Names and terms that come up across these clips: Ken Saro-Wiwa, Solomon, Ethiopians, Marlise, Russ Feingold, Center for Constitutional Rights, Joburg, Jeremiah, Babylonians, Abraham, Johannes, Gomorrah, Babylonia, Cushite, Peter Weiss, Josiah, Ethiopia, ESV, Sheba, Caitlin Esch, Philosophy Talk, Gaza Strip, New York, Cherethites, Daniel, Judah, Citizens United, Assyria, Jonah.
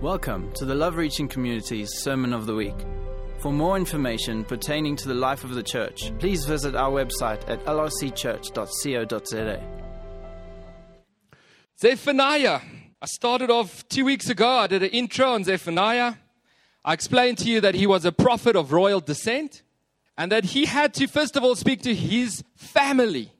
Welcome to the Love Reaching Community's Sermon of the Week. For more information pertaining to the life of the church, please visit our website at lrcchurch.co.za. Zephaniah. I started off 2 weeks ago, I did an intro on Zephaniah. I explained to you that he was a prophet of royal descent and that he had to, first of all, speak to his family.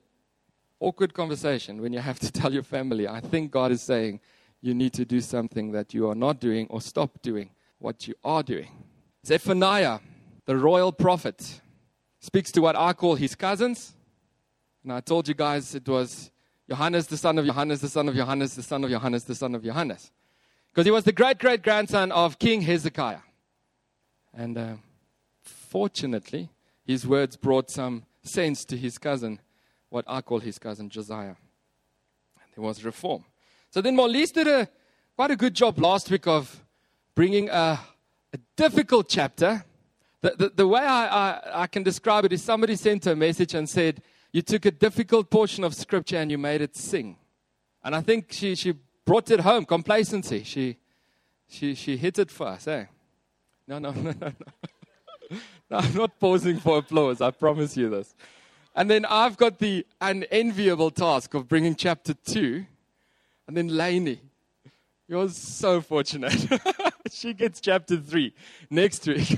Awkward conversation when you have to tell your family. I think God is saying, you need to do something that you are not doing or stop doing what you are doing. Zephaniah, the royal prophet, speaks to what I call his cousins. And I told you guys it was Johannes, the son of Johannes, the son of Johannes, the son of Johannes, the son of Johannes. Because he was the great-great-grandson of King Hezekiah. And fortunately, his words brought some sense to his cousin, what I call his cousin Josiah. And there was reform. So then Marlise did quite a good job last week of bringing a difficult chapter. The way I can describe it is somebody sent a message and said, you took a difficult portion of Scripture and you made it sing. And I think she brought it home, complacency. She hit it for us, eh? No. No, I'm not pausing for applause, I promise you this. And then I've got the unenviable task of bringing chapter 2. And then Lainey, you're so fortunate. She gets chapter 3 next week.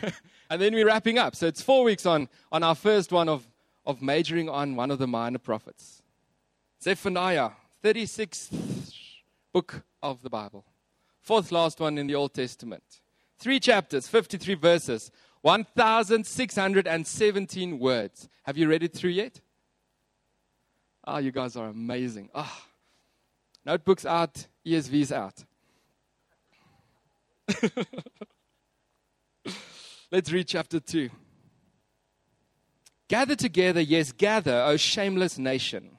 And then we're wrapping up. So it's 4 weeks on our first one of majoring on one of the minor prophets. Zephaniah, 36th book of the Bible. Fourth last one in the Old Testament. 3 chapters, 53 verses, 1,617 words. Have you read it through yet? Ah, you guys are amazing. Ah. Notebooks out, ESVs out. Let's read chapter 2. Gather together, yes, gather, O shameless nation.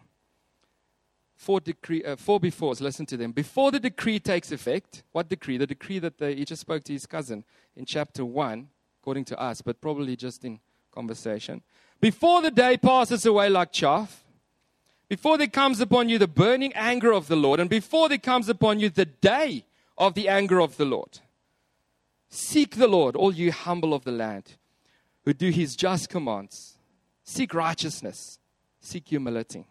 Four befores, listen to them. Before the decree takes effect, what decree? The decree that he just spoke to his cousin in chapter 1, according to us, but probably just in conversation. Before the day passes away like chaff, before there comes upon you the burning anger of the Lord, and before there comes upon you the day of the anger of the Lord. Seek the Lord, all you humble of the land, who do his just commands. Seek righteousness, seek humility.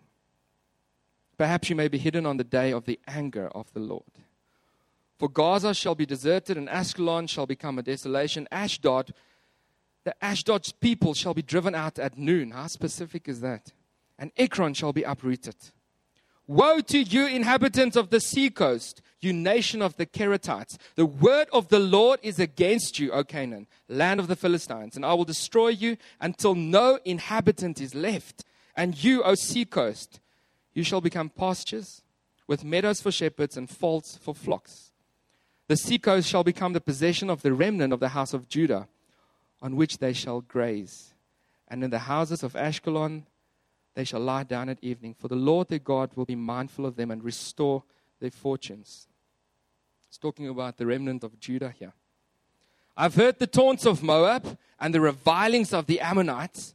Perhaps you may be hidden on the day of the anger of the Lord. For Gaza shall be deserted, and Ashkelon shall become a desolation. Ashdod, the Ashdod's people shall be driven out at noon. How specific is that? And Ekron shall be uprooted. Woe to you, inhabitants of the seacoast, you nation of the Cherethites. The word of the Lord is against you, O Canaan, land of the Philistines. And I will destroy you until no inhabitant is left. And you, O seacoast, you shall become pastures with meadows for shepherds and folds for flocks. The seacoast shall become the possession of the remnant of the house of Judah, on which they shall graze. And in the houses of Ashkelon, they shall lie down at evening, for the Lord their God will be mindful of them and restore their fortunes. It's talking about the remnant of Judah here. I've heard the taunts of Moab and the revilings of the Ammonites,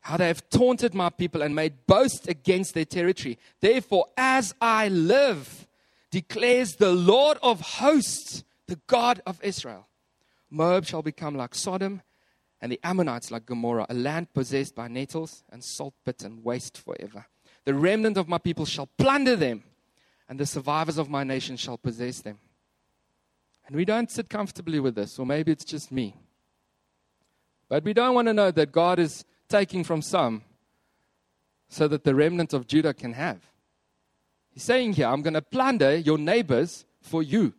how they have taunted my people and made boast against their territory. Therefore, as I live, declares the Lord of hosts, the God of Israel, Moab shall become like Sodom, and the Ammonites like Gomorrah, a land possessed by nettles and salt pit and waste forever. The remnant of my people shall plunder them, and the survivors of my nation shall possess them. And we don't sit comfortably with this, or maybe it's just me. But we don't want to know that God is taking from some so that the remnant of Judah can have. He's saying here, I'm going to plunder your neighbors for you.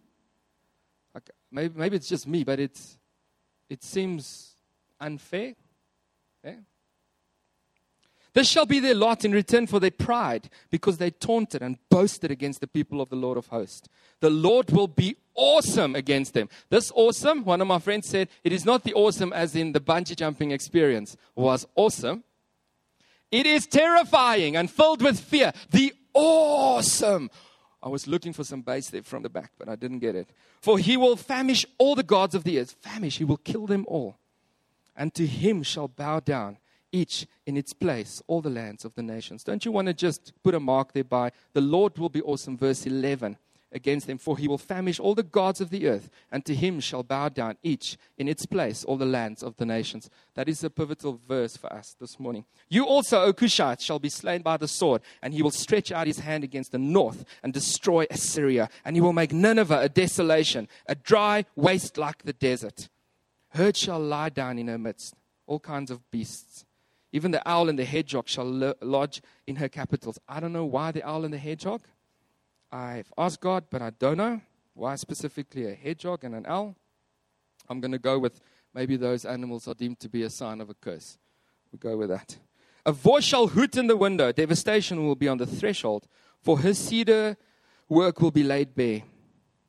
Okay, maybe it's just me, but it seems unfair. Yeah. This shall be their lot in return for their pride, because they taunted and boasted against the people of the Lord of hosts. The Lord will be awesome against them. This awesome, one of my friends said, it is not the awesome as in the bungee jumping experience was awesome. It is terrifying and filled with fear. The awesome. I was looking for some bass there from the back, but I didn't get it. For he will famish all the gods of the earth. Famish, he will kill them all. And to him shall bow down, each in its place, all the lands of the nations. Don't you want to just put a mark there by, the Lord will be awesome, verse 11. against them, for he will famish all the gods of the earth, and to him shall bow down, each in its place, all the lands of the nations. That is a pivotal verse for us this morning. You also, O Cushite, shall be slain by the sword, and he will stretch out his hand against the north and destroy Assyria, and he will make Nineveh a desolation, a dry waste like the desert. Herd shall lie down in her midst, all kinds of beasts. Even the owl and the hedgehog shall lodge in her capitals. I don't know why the owl and the hedgehog. I've asked God, but I don't know why specifically a hedgehog and an owl. I'm going to go with maybe those animals are deemed to be a sign of a curse. We'll go with that. A voice shall hoot in the window. Devastation will be on the threshold, for her cedar work will be laid bare.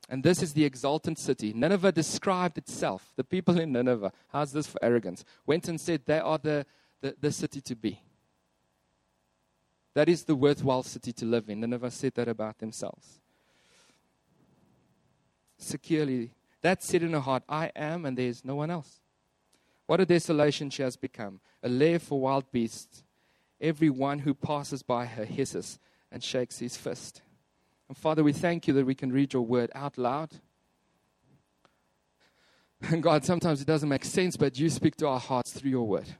And this is the exultant city. Nineveh described itself. The people in Nineveh, how's this for arrogance? Went and said they are the city to be. That is the worthwhile city to live in. Nineveh said that about themselves. Securely, that said in her heart, I am and there is no one else. What a desolation she has become, a lair for wild beasts. Everyone who passes by her hisses and shakes his fist. And Father, we thank you that we can read your word out loud. And God, sometimes it doesn't make sense, but you speak to our hearts through your word.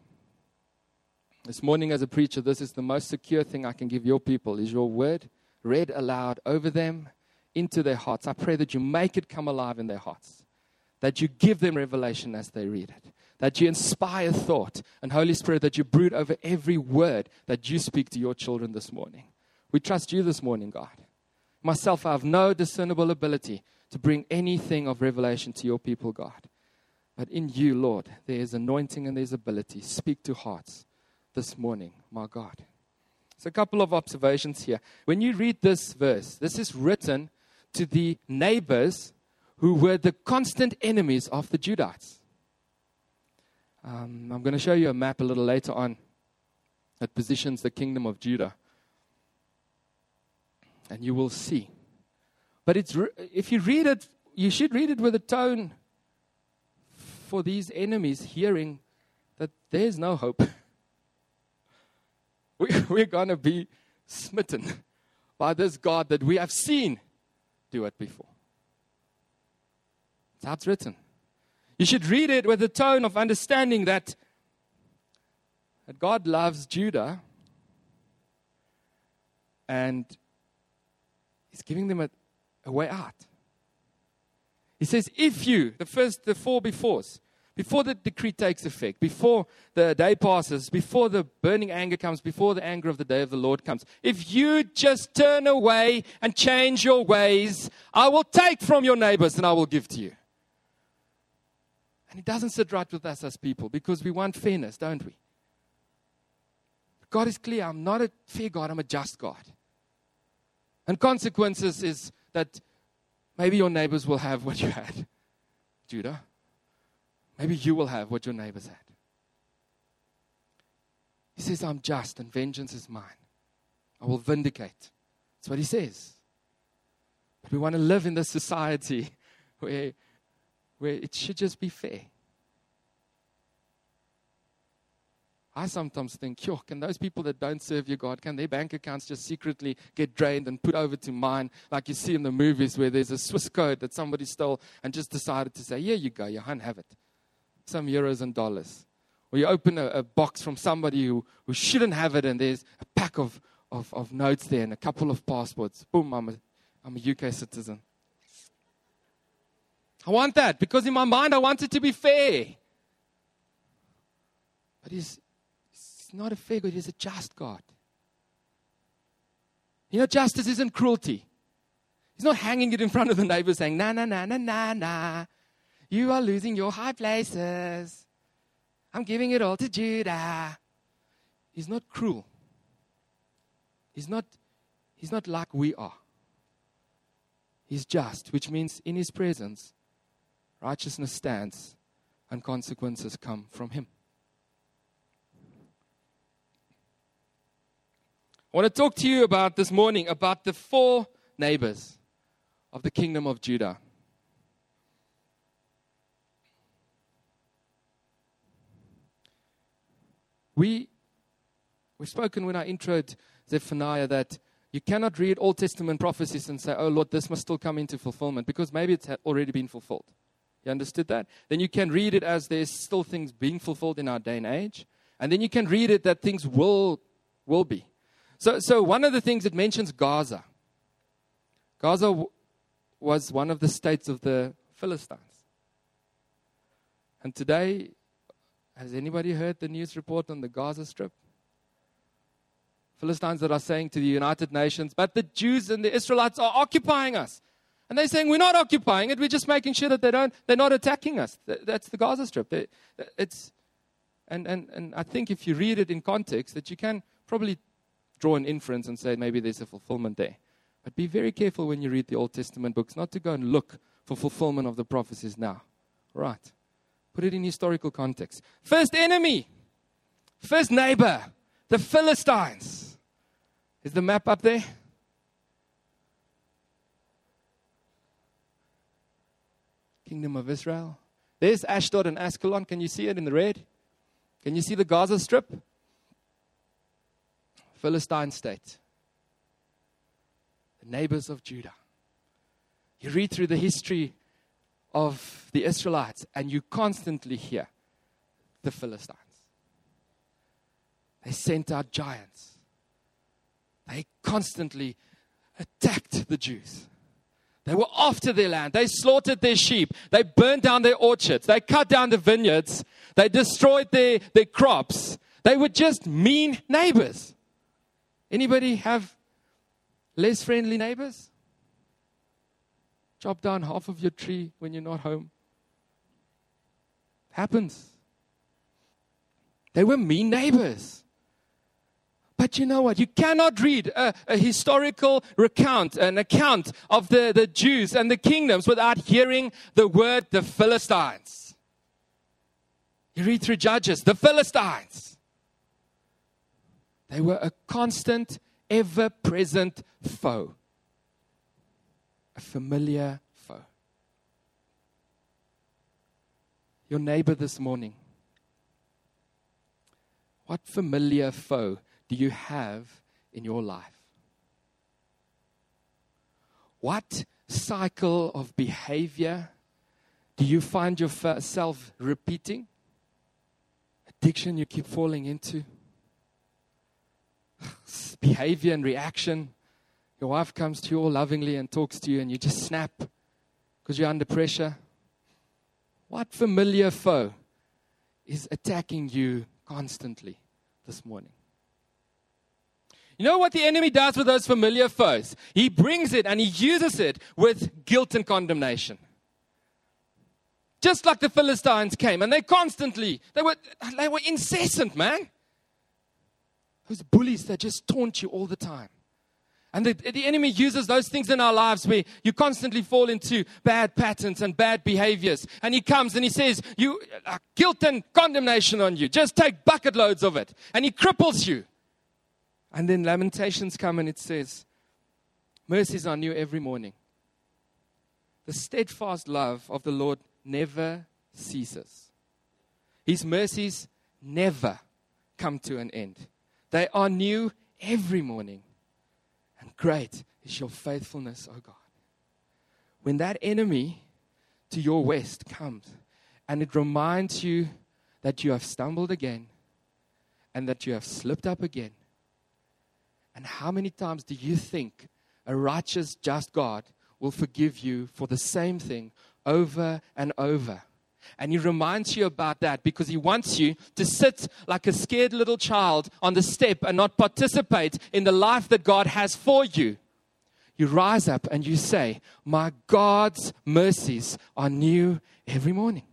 This morning as a preacher, this is the most secure thing I can give your people, is your word read aloud over them, into their hearts. I pray that you make it come alive in their hearts, that you give them revelation as they read it, that you inspire thought, and Holy Spirit, that you brood over every word that you speak to your children this morning. We trust you this morning, God. Myself, I have no discernible ability to bring anything of revelation to your people, God. But in you, Lord, there is anointing and there is ability. Speak to hearts this morning, my God. So a couple of observations here. When you read this verse, this is written to the neighbors who were the constant enemies of the Judahites. I'm going to show you a map a little later on that positions the kingdom of Judah. And you will see. But if you read it, you should read it with a tone for these enemies hearing that there's no hope. We're going to be smitten by this God that we have seen do it before. That's how it's written. You should read it with a tone of understanding that God loves Judah and he's giving them a way out. He says, if you, the four befores, before the decree takes effect, before the day passes, before the burning anger comes, before the anger of the day of the Lord comes, if you just turn away and change your ways, I will take from your neighbors and I will give to you. And it doesn't sit right with us as people because we want fairness, don't we? God is clear. I'm not a fair God. I'm a just God. And consequences is that maybe your neighbors will have what you had, Judah. Maybe you will have what your neighbors had. He says, I'm just and vengeance is mine. I will vindicate. That's what he says. But we want to live in this society where it should just be fair. I sometimes think, yo, can those people that don't serve you, God, can their bank accounts just secretly get drained and put over to mine, like you see in the movies where there's a Swiss code that somebody stole and just decided to say, here you go, Johann, have it. Some euros and dollars. Or you open a box from somebody who shouldn't have it and there's a pack of notes there and a couple of passports. Boom, I'm a UK citizen. I want that because in my mind I want it to be fair. But It's not a fair God, he's a just God. You know, justice isn't cruelty. He's not hanging it in front of the neighbor saying, na, na, na, na, na, na. You are losing your high places. I'm giving it all to Judah. He's not cruel. He's not like we are. He's just, which means in his presence, righteousness stands and consequences come from him. I want to talk to you about this morning about the four neighbors of the kingdom of Judah. We've spoken when I introed Zephaniah that You cannot read Old Testament prophecies and say, oh Lord, this must still come into fulfillment, because maybe it's already been fulfilled. You understood that? Then you can read it as there's still things being fulfilled in our day and age. And then you can read it that things will be. So one of the things it mentions Gaza. Gaza was one of the states of the Philistines. And today, has anybody heard the news report on the Gaza Strip? Philistines that are saying to the United Nations, but the Jews and the Israelites are occupying us. And they're saying, we're not occupying it. We're just making sure that they're not attacking us. That's the Gaza Strip. And I think if you read it in context, that you can probably draw an inference and say maybe there's a fulfillment there. But be very careful when you read the Old Testament books, not to go and look for fulfillment of the prophecies now. Right. Put it in historical context. First enemy, first neighbor, the Philistines. Is the map up there? Kingdom of Israel. There's Ashdod and Ashkelon. Can you see it in the red? Can you see the Gaza Strip? Philistine state. The neighbors of Judah. You read through the history of the Israelites and you constantly hear the Philistines. They sent out giants. They constantly attacked the Jews. They were after their land. They slaughtered their sheep. They burned down their orchards. They cut down the vineyards. They destroyed their crops. They were just mean neighbors. Anybody have less friendly neighbors? Chop down half of your tree when you're not home. Happens. They were mean neighbors. But you know what? You cannot read a historical recount, an account of the Jews and the kingdoms without hearing the word, the Philistines. You read through Judges, the Philistines. They were a constant, ever-present foe. A familiar foe. Your neighbor this morning. What familiar foe do you have in your life? What cycle of behavior do you find yourself repeating? Addiction you keep falling into. Behavior and reaction. Your wife comes to you all lovingly and talks to you and you just snap because you're under pressure. What familiar foe is attacking you constantly this morning? You know what the enemy does with those familiar foes? He brings it and he uses it with guilt and condemnation. Just like the Philistines came and they were incessant, man. Those bullies that just taunt you all the time. And the enemy uses those things in our lives where you constantly fall into bad patterns and bad behaviors. And he comes and he says, "You guilt and condemnation on you. Just take bucket loads of it." And he cripples you. And then Lamentations come and it says, mercies are new every morning. The steadfast love of the Lord never ceases. His mercies never come to an end. They are new every morning. And great is your faithfulness, O God. When that enemy to your west comes and it reminds you that you have stumbled again and that you have slipped up again, and how many times do you think a righteous, just God will forgive you for the same thing over and over? And he reminds you about that because he wants you to sit like a scared little child on the step and not participate in the life that God has for you. You rise up and you say, "My God's mercies are new every morning."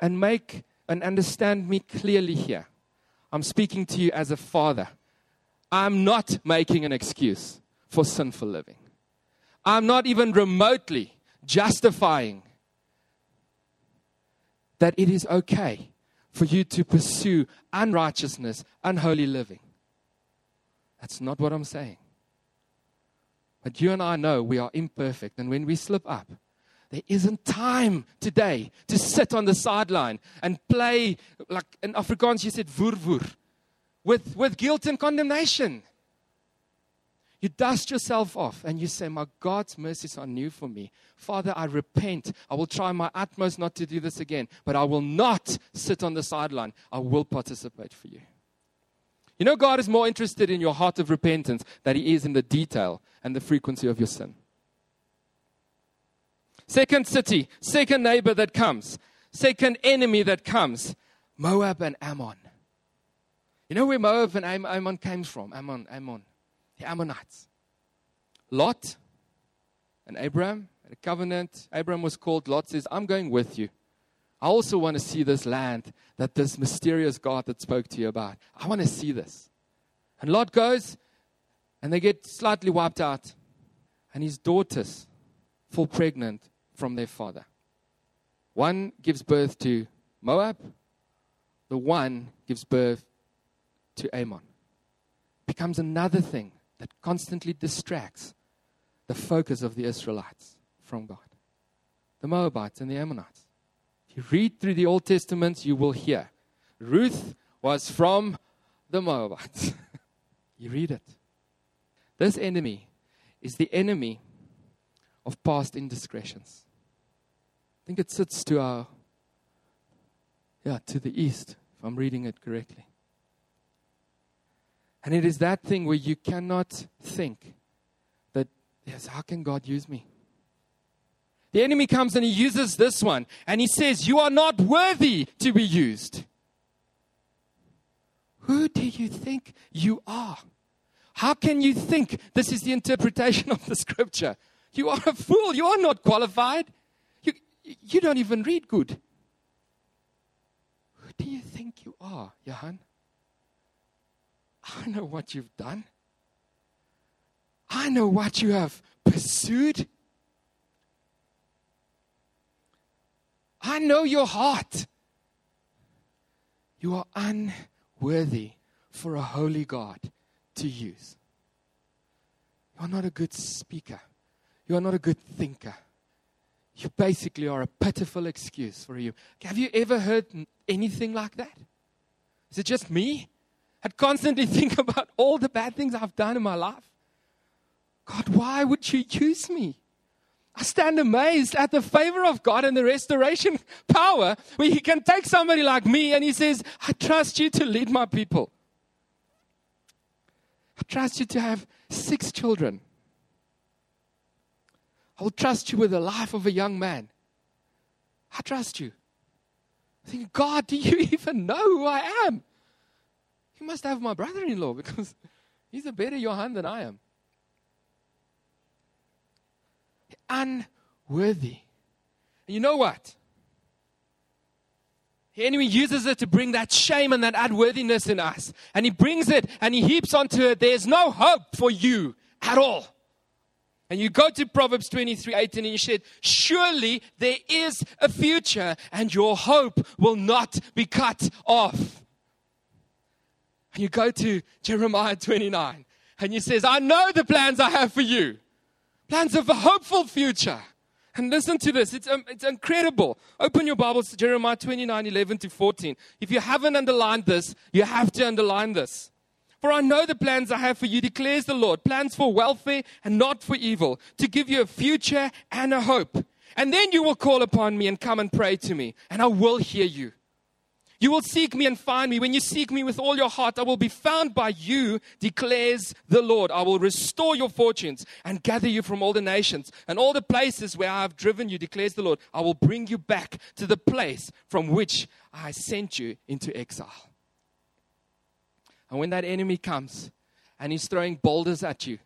And make and understand me clearly here. I'm speaking to you as a father. I'm not making an excuse for sinful living. I'm not even remotely justifying that it is okay for you to pursue unrighteousness, unholy living. That's not what I'm saying. But you and I know we are imperfect, and when we slip up, there isn't time today to sit on the sideline and play, like in Afrikaans you said, voer voer. With guilt and condemnation. You dust yourself off and you say, my God's mercies are new for me. Father, I repent. I will try my utmost not to do this again, but I will not sit on the sideline. I will participate for you. You know, God is more interested in your heart of repentance than He is in the detail and the frequency of your sin. Second city, second neighbor that comes, second enemy that comes, Moab and Ammon. You know where Moab and Ammon came from? Ammon. The Ammonites. Lot and Abraham had a covenant. Abraham was called. Lot says, I'm going with you. I also want to see this land that this mysterious God that spoke to you about. I want to see this. And Lot goes, and they get slightly wiped out. And his daughters fall pregnant from their father. One gives birth to Moab. The one gives birth to Ammon. Becomes another thing that constantly distracts the focus of the Israelites from God. The Moabites and the Ammonites. If you read through the Old Testament, you will hear. Ruth was from the Moabites. You read it. This enemy is the enemy of past indiscretions. I think it sits to to the east, if I'm reading it correctly. And it is that thing where you cannot think that, yes, how can God use me? The enemy comes and he uses this one. And he says, you are not worthy to be used. Who do you think you are? How can you think this is the interpretation of the scripture? You are a fool. You are not qualified. You don't even read good. Who do you think you are, Johann? I know what you've done. I know what you have pursued. I know your heart. You are unworthy for a holy God to use. You are not a good speaker. You are not a good thinker. You basically are a pitiful excuse for you. Have you ever heard anything like that? Is it just me? I'd constantly think about all the bad things I've done in my life. God, why would you use me? I stand amazed at the favor of God and the restoration power where He can take somebody like me and He says, I trust you to lead my people. I trust you to have 6 children. I will trust you with the life of a young man. I trust you. I think, God, do you even know who I am? You must have my brother-in-law because he's a better Johann than I am. Unworthy. And you know what? The enemy uses it to bring that shame and that unworthiness in us. And he brings it and he heaps onto it. There's no hope for you at all. And you go to Proverbs 23:18 and you said, surely there is a future and your hope will not be cut off. And you go to Jeremiah 29 and he says, I know the plans I have for you. Plans of a hopeful future. And listen to this. It's incredible. Open your Bibles to Jeremiah 29:11-14. If you haven't underlined this, you have to underline this. For I know the plans I have for you, declares the Lord. Plans for welfare and not for evil. To give you a future and a hope. And then you will call upon me and come and pray to me. And I will hear you. You will seek me and find me. When you seek me with all your heart, I will be found by you, declares the Lord. I will restore your fortunes and gather you from all the nations and all the places where I have driven you, declares the Lord. I will bring you back to the place from which I sent you into exile. And when that enemy comes and he's throwing boulders at you,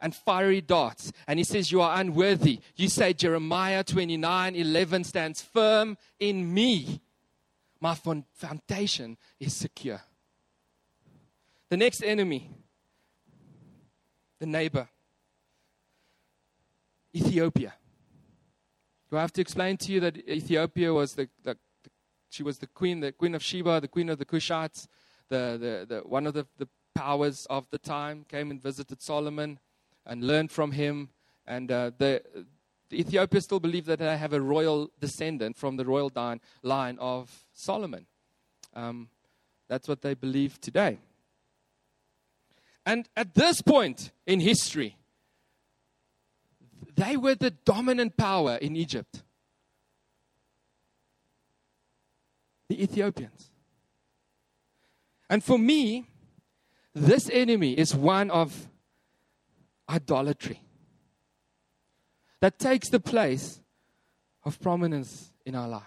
and fiery darts. And he says, you are unworthy. You say, Jeremiah 29:11 stands firm in me. My foundation is secure. The next enemy, the neighbor, Ethiopia. Do I have to explain to you that Ethiopia was she was the queen of Sheba, the queen of the Cushites, one of the powers of the time, came and visited Solomon and learned from him. And the Ethiopians still believe that they have a royal descendant from the royal line of Solomon. That's what they believe today. And at this point in history, they were the dominant power in Egypt. The Ethiopians. And for me, this enemy is one of idolatry that takes the place of prominence in our lives.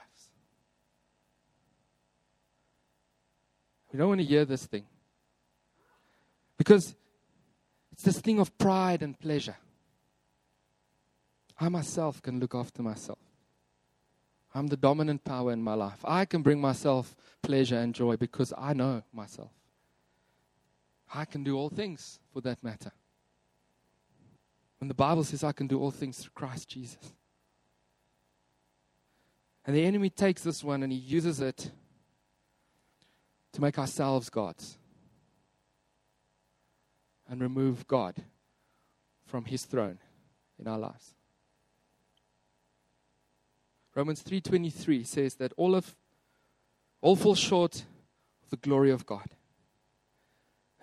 We don't want to hear this thing because it's this thing of pride and pleasure. I myself can look after myself. I'm the dominant power in my life. I can bring myself pleasure and joy because I know myself. I can do all things for that matter. When the Bible says I can do all things through Christ Jesus. And the enemy takes this one and he uses it to make ourselves gods and remove God from his throne in our lives. Romans 3:23 says that all fall short of the glory of God.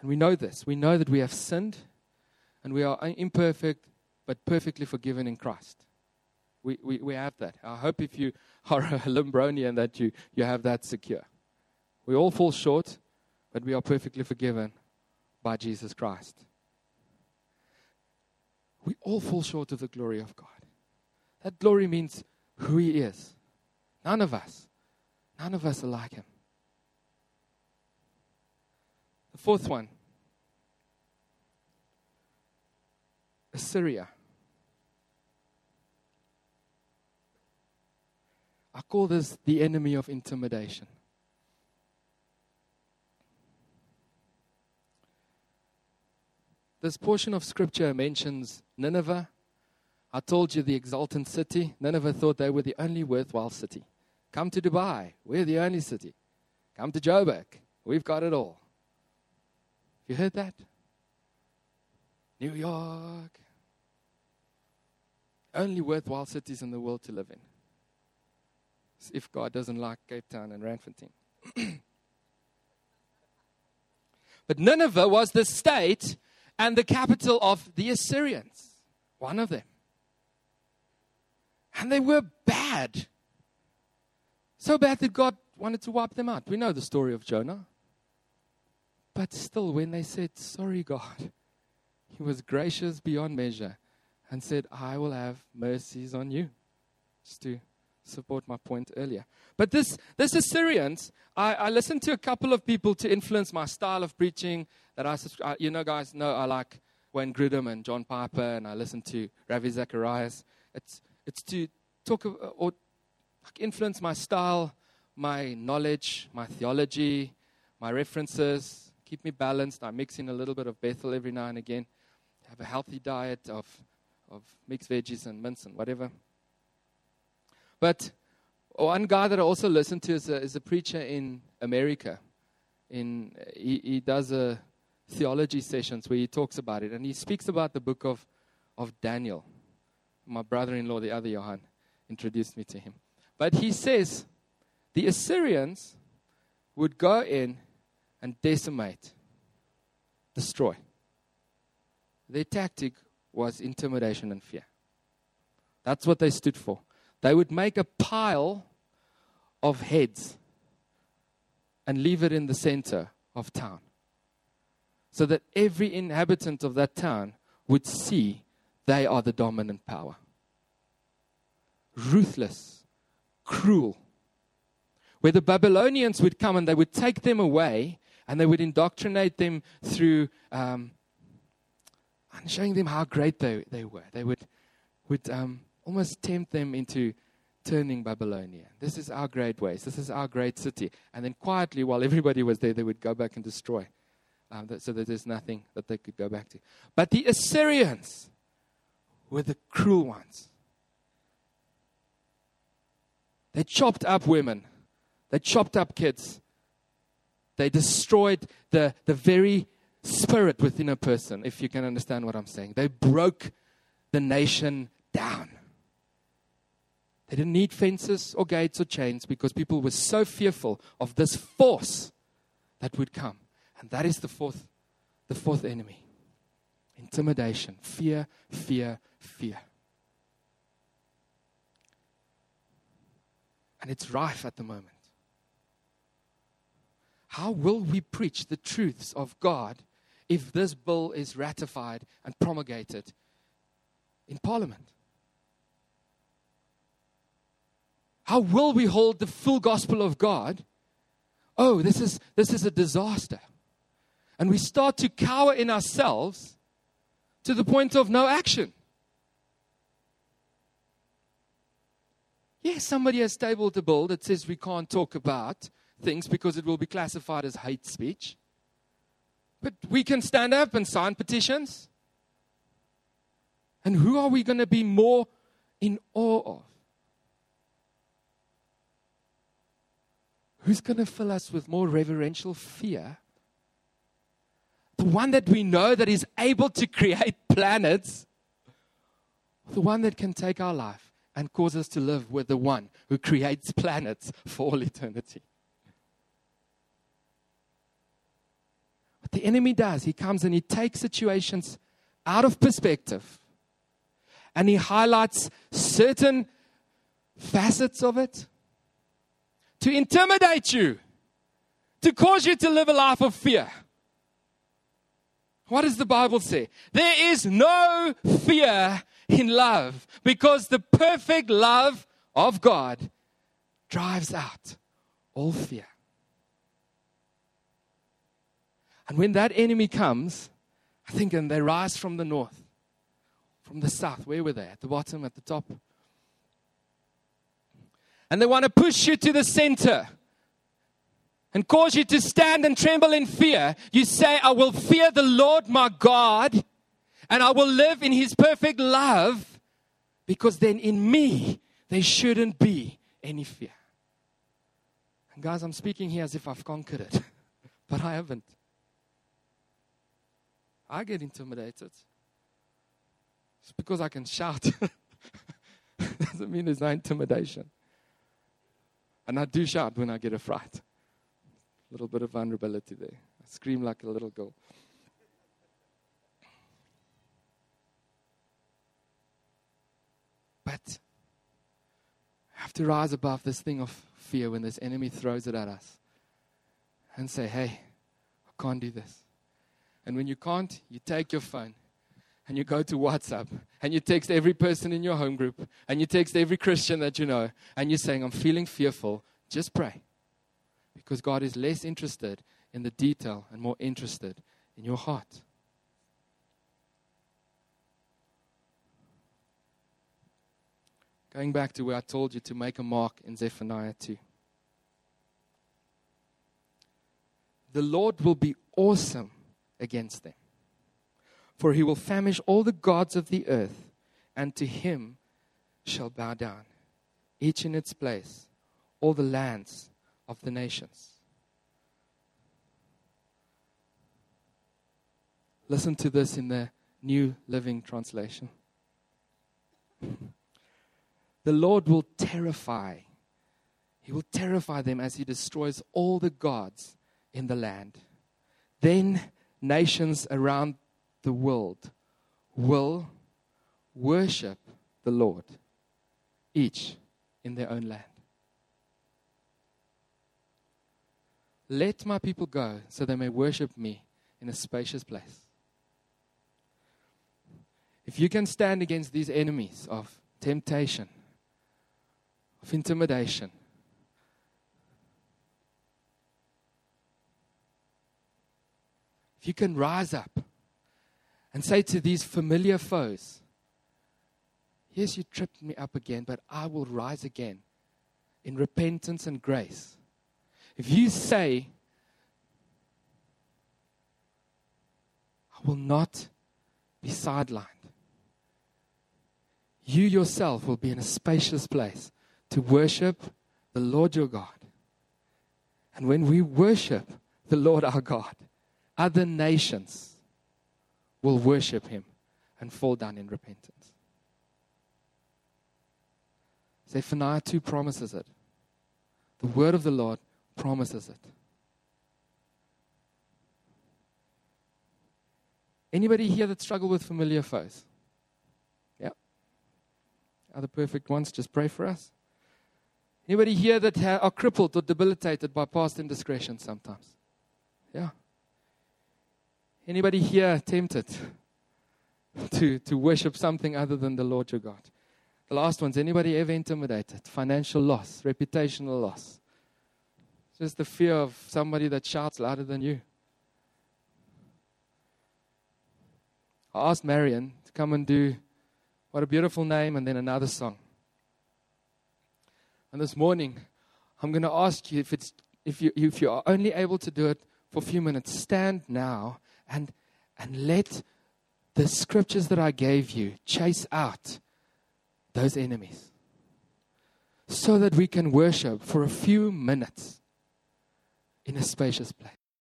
And we know this. We know that we have sinned and we are imperfect but perfectly forgiven in Christ. We have that. I hope if you are a Limbronian that you have that secure. We all fall short, but we are perfectly forgiven by Jesus Christ. We all fall short of the glory of God. That glory means who He is. None of us are like Him. The fourth one, Assyria. I call this the enemy of intimidation. This portion of scripture mentions Nineveh. I told you the exultant city. Nineveh thought they were the only worthwhile city. Come to Dubai. We're the only city. Come to Joburg. We've got it all. You heard that? New York. Only worthwhile cities in the world to live in. If God doesn't like Cape Town and Randfontein. But Nineveh was the state and the capital of the Assyrians. One of them. And they were bad. So bad that God wanted to wipe them out. We know the story of Jonah. But still, when they said, sorry, God, He was gracious beyond measure and said, I will have mercies on you. Just to support my point earlier. But this Assyrians, I listened to a couple of people to influence my style of preaching that I subscribe. You know, guys know I like Wayne Grudem and John Piper, and I listen to Ravi Zacharias. It's to talk or influence my style, my knowledge, my theology, my references, keep me balanced. I mix in a little bit of Bethel every now and again. I have a healthy diet of mixed veggies and mince and whatever. But one guy that I also listen to is a preacher in America. He does a theology sessions where he talks about it. And he speaks about the book of Daniel. My brother-in-law, the other Johann, introduced me to him. But he says the Assyrians would go in and decimate, destroy. Their tactic was intimidation and fear. That's what they stood for. They would make a pile of heads and leave it in the center of town so that every inhabitant of that town would see they are the dominant power. Ruthless, cruel. Where the Babylonians would come and they would take them away and they would indoctrinate them through and showing them how great they were. They would almost tempt them into turning Babylonia. This is our great ways. This is our great city. And then quietly, while everybody was there, they would go back and destroy. So that there's nothing that they could go back to. But the Assyrians were the cruel ones. They chopped up women. They chopped up kids. They destroyed the very spirit within a person, if you can understand what I'm saying. They broke the nation down. They didn't need fences or gates or chains because people were so fearful of this force that would come. And that is the fourth the fourth enemy. Intimidation, fear, fear, fear. And it's rife at the moment. How will we preach the truths of God if this bill is ratified and promulgated in Parliament? How will we hold the full gospel of God? Oh, this is a disaster. And we start to cower in ourselves to the point of no action. Yes, somebody has tabled a bill that says we can't talk about things because it will be classified as hate speech. But we can stand up and sign petitions. And who are we going to be more in awe of? Who's going to fill us with more reverential fear? The one that we know that is able to create planets. The one that can take our life and cause us to live with the one who creates planets for all eternity. What the enemy does, he comes and he takes situations out of perspective. And he highlights certain facets of it to intimidate you, to cause you to live a life of fear. What does the Bible say? There is no fear in love, because the perfect love of God drives out all fear. And when that enemy comes, I think, and they rise from the north, from the south, where were they? At the bottom, at the top. And they want to push you to the center and cause you to stand and tremble in fear. You say, I will fear the Lord my God, and I will live in his perfect love, because then in me, there shouldn't be any fear. And guys, I'm speaking here as if I've conquered it, but I haven't. I get intimidated. It's because I can shout. Doesn't mean there's no intimidation. And I do shout when I get a fright. A little bit of vulnerability there. I scream like a little girl. But I have to rise above this thing of fear when this enemy throws it at us and say, hey, I can't do this. And when you can't, you take your phone and you go to WhatsApp and you text every person in your home group and you text every Christian that you know and you're saying, I'm feeling fearful. Just pray, because God is less interested in the detail and more interested in your heart. Going back to where I told you to make a mark in Zephaniah 2. The Lord will be awesome against them, for he will famish all the gods of the earth, and to him shall bow down, each in its place, all the lands of the nations. Listen to this in the New Living Translation. The Lord will terrify. He will terrify them as he destroys all the gods in the land. Then nations around the world will worship the Lord, each in their own land. Let my people go so they may worship me in a spacious place. If you can stand against these enemies of temptation, of intimidation, if you can rise up and say to these familiar foes, yes, you tripped me up again, but I will rise again in repentance and grace. If you say, I will not be sidelined, you yourself will be in a spacious place to worship the Lord your God. And when we worship the Lord our God, other nations will worship him and fall down in repentance. Zephaniah 2 promises it. The word of the Lord promises it. Anybody here that struggle with familiar foes? Yeah. Other perfect ones, just pray for us. Anybody here that are crippled or debilitated by past indiscretion sometimes? Yeah. Anybody here tempted to worship something other than the Lord your God? The last one's anybody ever intimidated? Financial loss, reputational loss. Just the fear of somebody that shouts louder than you. I asked Marion to come and do What a Beautiful Name and then another song. And this morning, I'm going to ask you if you are only able to do it for a few minutes, stand now and let the scriptures that I gave you chase out those enemies so that we can worship for a few minutes in a spacious place.